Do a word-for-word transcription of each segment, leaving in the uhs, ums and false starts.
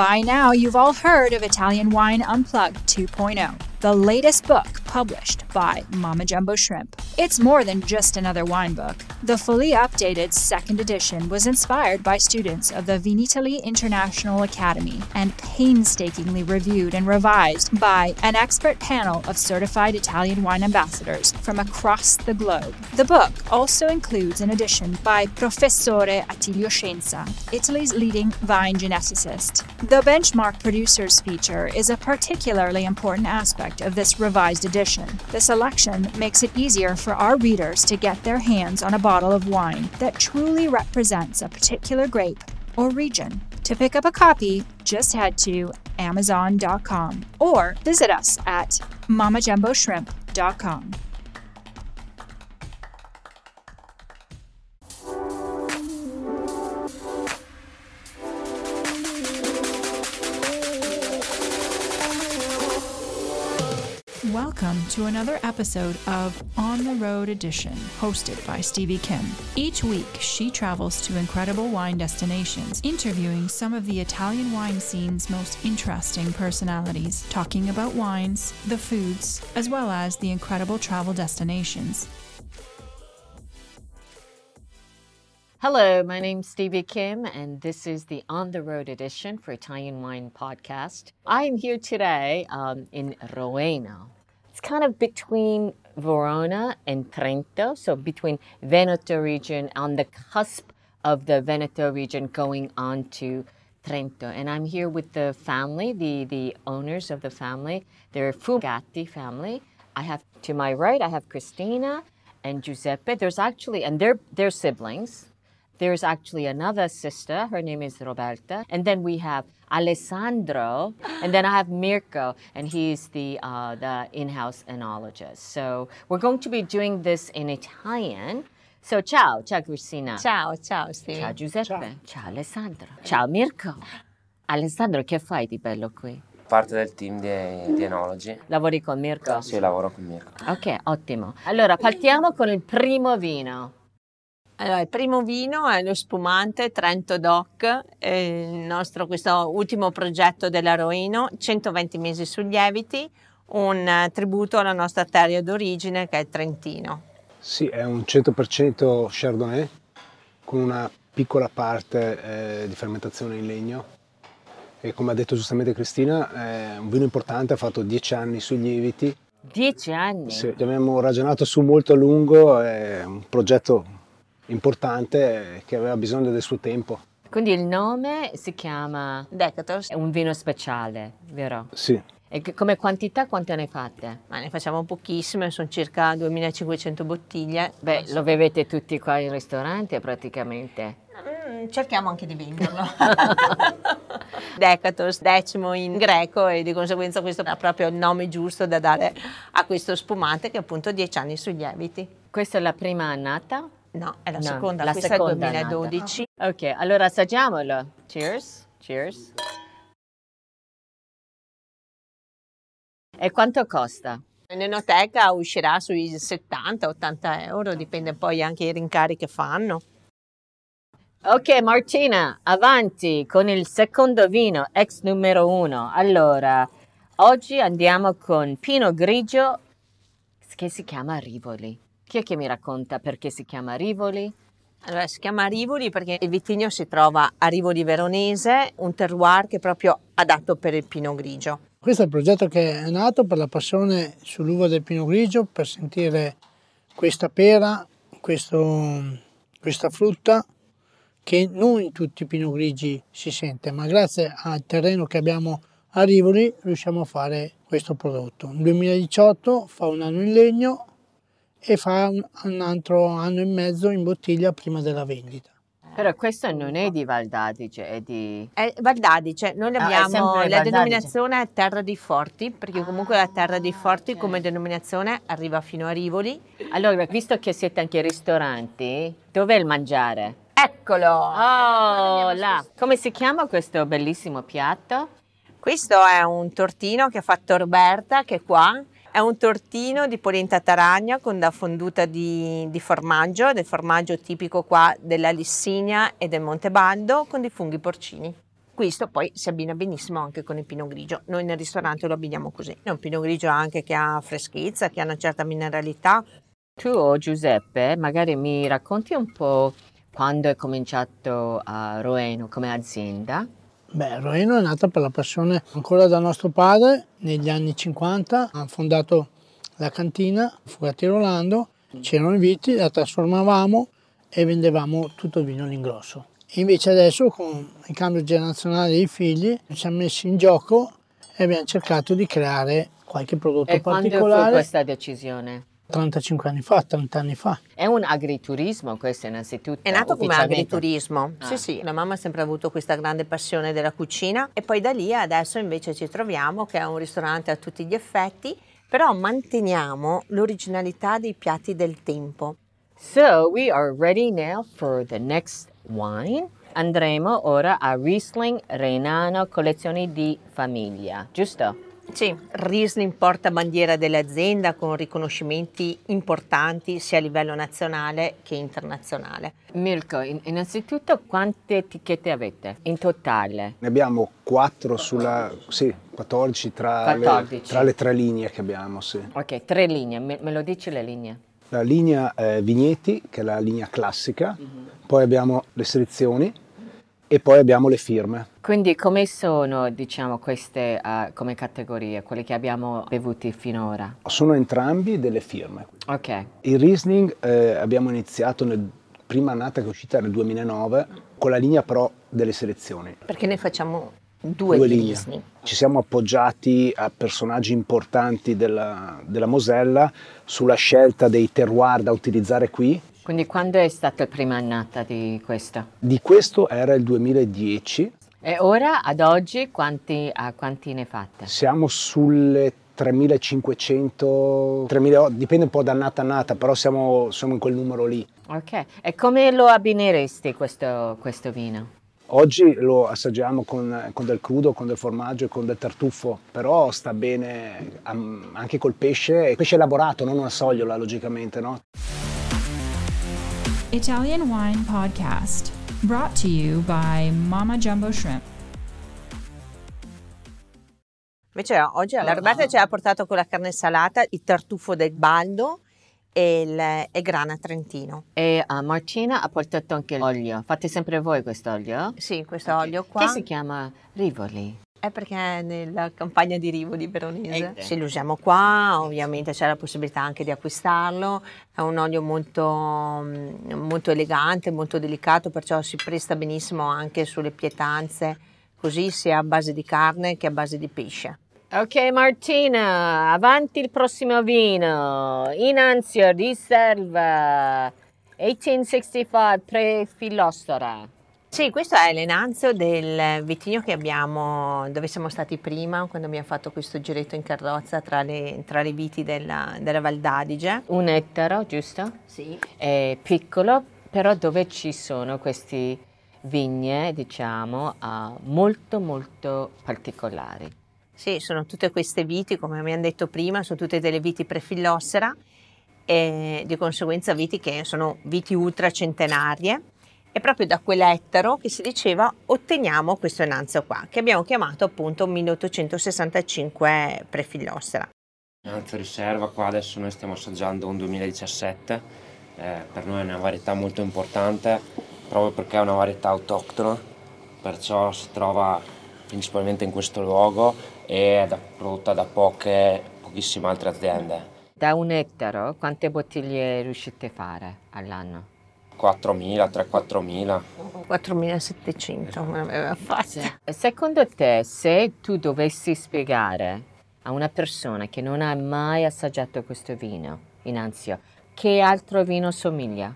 By now, you've all heard of Italian Wine Unplugged two point oh, the latest book published by Mama Jumbo Shrimp. It's more than just another wine book. The fully updated second edition was inspired by students of the Vinitali International Academy and painstakingly reviewed and revised by an expert panel of certified Italian wine ambassadors from across the globe. The book also includes an edition by Professore Attilio Scenza, Italy's leading vine geneticist. The Benchmark Producers feature is a particularly important aspect of this revised edition. The selection makes it easier for our readers to get their hands on a bottle of wine that truly represents a particular grape or region. To pick up a copy, just head to amazon dot com or visit us at mama jumbo shrimp dot com. Welcome to another episode of On the Road Edition, hosted by Stevie Kim. Each week, she travels to incredible wine destinations, interviewing some of the Italian wine scene's most interesting personalities, talking about wines, the foods, as well as the incredible travel destinations. Hello, my name's Stevie Kim, and this is the On the Road Edition for Italian Wine Podcast. I am here today um, in Roeno. It's kind of between Verona and Trento, so between Veneto region, on the cusp of the Veneto region going on to Trento. And I'm here with the family, the, the owners of the family. They're Fugatti family. I have to my right, I have Cristina and Giuseppe. There's actually, and they're, they're siblings. There's actually another sister. Her name is Roberta. And then we have Alessandro. And then I have Mirko. And he's the uh, the in-house enologist. So we're going to be doing this in Italian. So ciao, ciao Cristina. Ciao, ciao Steve. Ciao Giuseppe. Ciao, ciao Alessandro. Ciao Mirko. Alessandro, che fai di bello qui? Parte del team di, di enologi. Lavori con Mirko? Sì, lavoro con Mirko. Ok, ottimo. Allora, partiamo con il primo vino. Allora, il primo vino è lo spumante Trento Doc, eh, il nostro, questo ultimo progetto della Roeno, centoventi mesi su lieviti, un uh, tributo alla nostra terra d'origine che è il Trentino. Sì, è un cento per cento Chardonnay con una piccola parte eh, di fermentazione in legno e, come ha detto giustamente Cristina, è un vino importante, ha fatto dieci anni sui lieviti. dieci anni? Sì, abbiamo ragionato su molto a lungo, è un progetto importante che aveva bisogno del suo tempo. Quindi il nome si chiama Decantos, è un vino speciale, vero? Sì. E come quantità quante ne fate? Ma ne facciamo pochissime, sono circa duemilacinquecento bottiglie. Beh, lo bevete tutti qua in ristorante praticamente. Cerchiamo anche di venderlo. Decatos, decimo in greco, e di conseguenza questo è proprio il nome giusto da dare a questo spumante che appunto dieci anni sui lieviti. Questa è la prima annata? No, è la no, seconda, la questa seconda è duemiladodici. Oh. Ok, allora assaggiamolo. Cheers, cheers. E quanto costa? L'enoteca uscirà sui settanta ottanta euro, dipende poi anche i rincari che fanno. Ok Martina, avanti con il secondo vino, ex numero uno. Allora, oggi andiamo con Pinot Grigio che si chiama Rivoli. Chi è che mi racconta perché si chiama Rivoli? Allora, si chiama Rivoli perché il vitigno si trova a Rivoli Veronese, un terroir che è proprio adatto per il Pinot Grigio. Questo è il progetto che è nato per la passione sull'uva del Pinot Grigio, per sentire questa pera, questo, questa frutta che non in tutti i Pinot Grigi si sente, ma grazie al terreno che abbiamo a Rivoli riusciamo a fare questo prodotto. Nel duemiladiciotto fa un anno in legno, e fa un, un altro anno e mezzo in bottiglia prima della vendita. Però questo non è di Val d'Adige, è di... È Val d'Adige, noi abbiamo ah, la denominazione è Terra dei Forti, perché comunque la Terra dei Forti ah, okay. come denominazione arriva fino a Rivoli. Allora, visto che siete anche ristoranti, dov'è il mangiare? Eccolo! Oh, là! Come si chiama questo bellissimo piatto? Questo è un tortino che ha fatto Roberta, che è qua. È un tortino di polenta taragna con la fonduta di, di formaggio, del formaggio tipico qua della Lessinia e del Montebaldo, con dei funghi porcini. questo poi si abbina benissimo anche con il Pinot Grigio. Noi nel ristorante lo abbiniamo così. È un Pinot Grigio anche che ha freschezza, che ha una certa mineralità. Tu, Giuseppe, magari mi racconti un po' quando è cominciato a Roeno come azienda? Beh, Roeno è nata per la passione ancora da nostro padre negli anni cinquanta. Ha fondato la cantina Fugatti Rolando, c'erano inviti, la trasformavamo e vendevamo tutto il vino all'ingrosso. Invece adesso con il cambio generazionale dei figli ci siamo messi in gioco e abbiamo cercato di creare qualche prodotto e particolare. Quando fu questa decisione? trentacinque anni fa, trenta anni fa. È un agriturismo questo innanzitutto? È nato come agriturismo, ah. sì sì. La mamma ha sempre avuto questa grande passione della cucina e poi da lì adesso invece ci troviamo che è un ristorante a tutti gli effetti, però manteniamo l'originalità dei piatti del tempo. So we are ready now for the next wine. Andremo ora a Riesling Renano, collezione di famiglia, giusto? Sì, Riesling porta bandiera dell'azienda con riconoscimenti importanti sia a livello nazionale che internazionale. Mirko, innanzitutto quante etichette avete in totale? Ne abbiamo quattro sulla... sì, quattordici tra, quattordici. Le, tra le tre linee che abbiamo, sì. Ok, tre linee, me, me lo dici le linee? La linea eh, Vigneti, che è la linea classica, mm-hmm. poi abbiamo le selezioni, e poi abbiamo le firme. Quindi come sono, diciamo, queste uh, come categorie, quelle che abbiamo bevuti finora? Sono entrambi delle firme. Ok. Il Riesling eh, abbiamo iniziato nel prima annata che è uscita nel duemilanove con la linea però delle selezioni. Perché ne facciamo due, due linee. Riesling. Ci siamo appoggiati a personaggi importanti della, della Mosella sulla scelta dei terroir da utilizzare qui. Quindi quando è stata la prima annata di questo? Di questo era il duemiladieci. E ora, ad oggi, quanti, a quanti ne fate? Siamo sulle tremilacinquecento, tremila, dipende un po' da annata a annata, però siamo, siamo in quel numero lì. Ok, e come lo abbineresti questo, questo vino? Oggi lo assaggiamo con, con del crudo, con del formaggio e con del tartufo, però sta bene anche col pesce, pesce elaborato, non una sogliola logicamente, no? Italian Wine Podcast, brought to you by Mama Jumbo Shrimp. Invece oggi la Roberta ci ha portato con la carne salata, il tartufo del baldo e, il, e grana trentino. E uh, Martina ha portato anche l'olio. Fate sempre voi questo olio? Sì, questo okay. olio qua. Che si chiama Rivoli. È perché è nella campagna di Rivoli Veronese. Se lo usiamo qua, ovviamente c'è la possibilità anche di acquistarlo. È un olio molto, molto elegante, molto delicato, perciò si presta benissimo anche sulle pietanze, così sia a base di carne che a base di pesce. Ok Martina, avanti il prossimo vino. Enanzio riserva milleottocentosessantacinque Prefillossera. Sì, questo è l'Enanzio del vitigno che abbiamo, dove siamo stati prima, quando abbiamo fatto questo giretto in carrozza tra le, tra le viti della, della Valdadige. Un ettaro, giusto? Sì. È piccolo, però dove ci sono queste vigne, diciamo, uh, molto molto particolari. Sì, sono tutte queste viti, come abbiamo detto prima, sono tutte delle viti prefillossera e di conseguenza viti che sono viti ultracentenarie. E proprio da quell'ettaro che si diceva otteniamo questo Enanzio qua, che abbiamo chiamato appunto milleottocentosessantacinque Prefillossera. Enanzio riserva qua adesso noi stiamo assaggiando un duemiladiciassette, eh, per noi è una varietà molto importante proprio perché è una varietà autoctona, perciò si trova principalmente in questo luogo e è da, prodotta da poche, pochissime altre aziende. Da un ettaro quante bottiglie riuscite a fare all'anno? quattromila, tre quattromila. quattromilasettecento me l'aveva fatta. Secondo te, se tu dovessi spiegare a una persona che non ha mai assaggiato questo vino, Enanzio, che altro vino somiglia?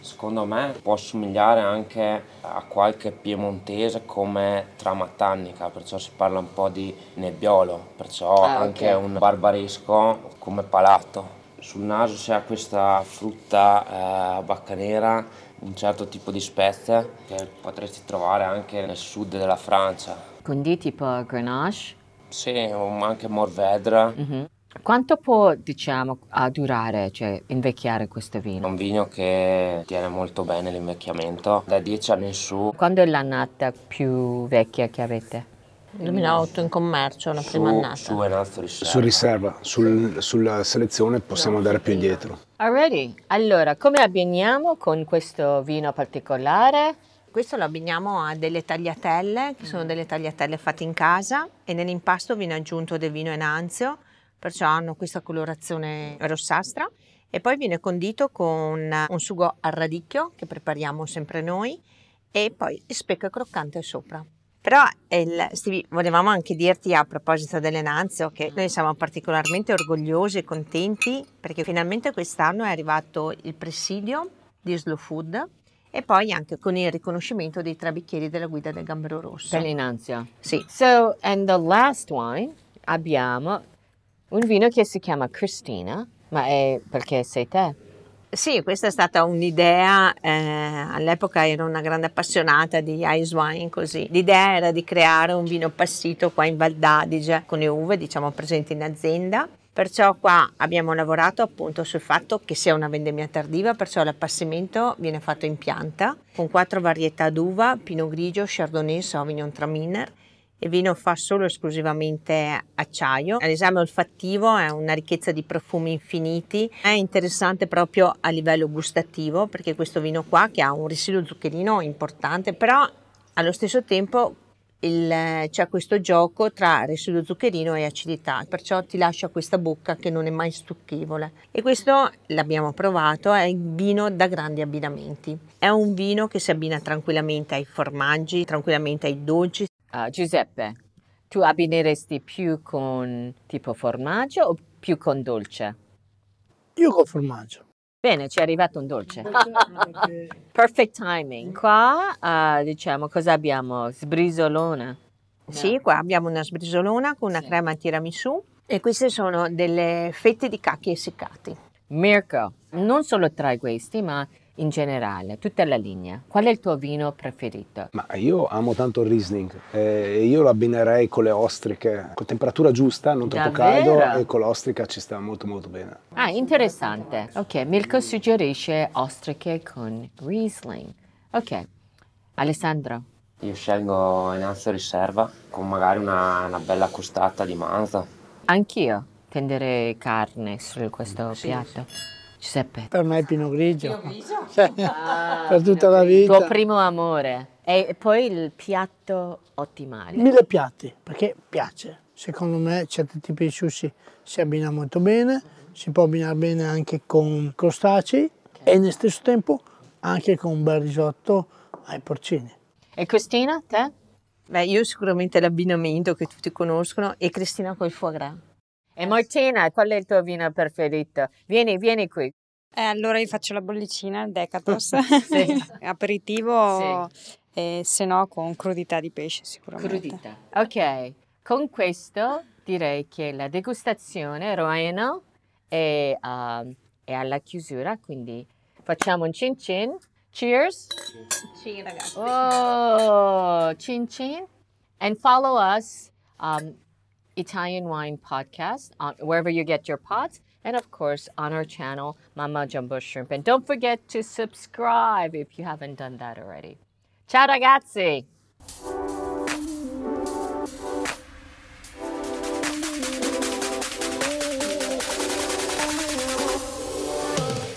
Secondo me può somigliare anche a qualche piemontese come trama tannica, perciò si parla un po' di nebbiolo, perciò ah, anche okay. un barbaresco come palato. Sul naso c'è questa frutta eh, baccanera, un certo tipo di spezie che potresti trovare anche nel sud della Francia. Quindi tipo Grenache? Sì, anche Morvedre. Mm-hmm. Quanto può, diciamo, a durare, cioè invecchiare questo vino? È un vino che tiene molto bene l'invecchiamento, da dieci anni in su. Quando è l'annata più vecchia che avete? duemilaotto in commercio, la su, prima annata. Su Enanzio riserva. Su riserva, sul, sulla selezione possiamo andare più indietro. Already. Allora, come abbiniamo con questo vino particolare? Questo lo abbiniamo a delle tagliatelle, che sono delle tagliatelle fatte in casa, e nell'impasto viene aggiunto del vino Enanzio, perciò hanno questa colorazione rossastra, e poi viene condito con un sugo al radicchio che prepariamo sempre noi, e poi specca croccante sopra. Però il, Stevie, volevamo anche dirti a proposito dell'Enanzio che noi siamo particolarmente orgogliosi e contenti perché finalmente quest'anno è arrivato il presidio di Slow Food e poi anche con il riconoscimento dei tre bicchieri della guida del Gambero Rosso. Dell'Enanzio. Sì. So, and the last wine, abbiamo un vino che si chiama Cristina, ma è perché sei te? Sì, questa è stata un'idea, eh, all'epoca ero una grande appassionata di ice wine, così. L'idea era di creare un vino passito qua in Val d'Adige con le uve, diciamo, presenti in azienda. Perciò qua abbiamo lavorato appunto sul fatto che sia una vendemmia tardiva, perciò l'appassimento viene fatto in pianta con quattro varietà d'uva, Pinot Grigio, Chardonnay, Sauvignon Traminer. Il vino fa solo esclusivamente acciaio. L'esame olfattivo è una ricchezza di profumi infiniti. È interessante proprio a livello gustativo perché questo vino qua che ha un residuo zuccherino importante, però allo stesso tempo Il, c'è questo gioco tra residuo zuccherino e acidità, perciò ti lascia questa bocca che non è mai stucchevole, e questo l'abbiamo provato, è il vino da grandi abbinamenti, è un vino che si abbina tranquillamente ai formaggi, tranquillamente ai dolci. Uh, Giuseppe, tu abbineresti più con tipo formaggio o più con dolce? Io con formaggio. Bene, ci è arrivato un dolce. Perfect timing. Qua, uh, diciamo, cosa abbiamo? Sbrisolona. No. Sì, qua abbiamo una sbrisolona con una sì. crema tiramisù e queste sono delle fette di cachi essiccati. Mirko, non solo tra questi, ma in generale, tutta la linea. Qual è il tuo vino preferito? Ma io amo tanto il Riesling e eh, io lo abbinerei con le ostriche, con temperatura giusta, non troppo Davvero? caldo, e con l'ostrica ci sta molto molto bene. Ah, interessante. Ok, Mirko suggerisce ostriche con Riesling. Ok, Alessandro? Io scelgo Enanzio riserva con magari una, una bella costata di manzo. Anch'io tenderei carne su questo sì, piatto. Sì. Giuseppe. Per me è Pinot Grigio. Pinot Grigio? Cioè, ah, per tutta la vita. Il tuo primo amore. E poi il piatto ottimale. Mille piatti, perché piace. Secondo me certi tipi di sushi si abbina molto bene, mm-hmm. si può abbinare bene anche con crostacei okay. e nello stesso tempo anche con un bel risotto ai porcini. E Cristina, te? Beh, io sicuramente l'abbinamento che tutti conoscono e Cristina col foie gras. E Martina, qual è il tuo vino preferito? Vieni, vieni qui. Eh, allora io faccio la bollicina, il Decantos, sì. aperitivo, sì. Eh, se no con crudità di pesce sicuramente. Crudità. Ok, con questo direi che la degustazione Roeno è, uh, è alla chiusura, quindi facciamo un cin cin. Cheers! Cin ragazzi. Oh, cin cin. And follow us. Um, Italian Wine Podcast, on, wherever you get your pods, and of course on our channel, Mama Jumbo Shrimp. And don't forget to subscribe if you haven't done that already. Ciao ragazzi!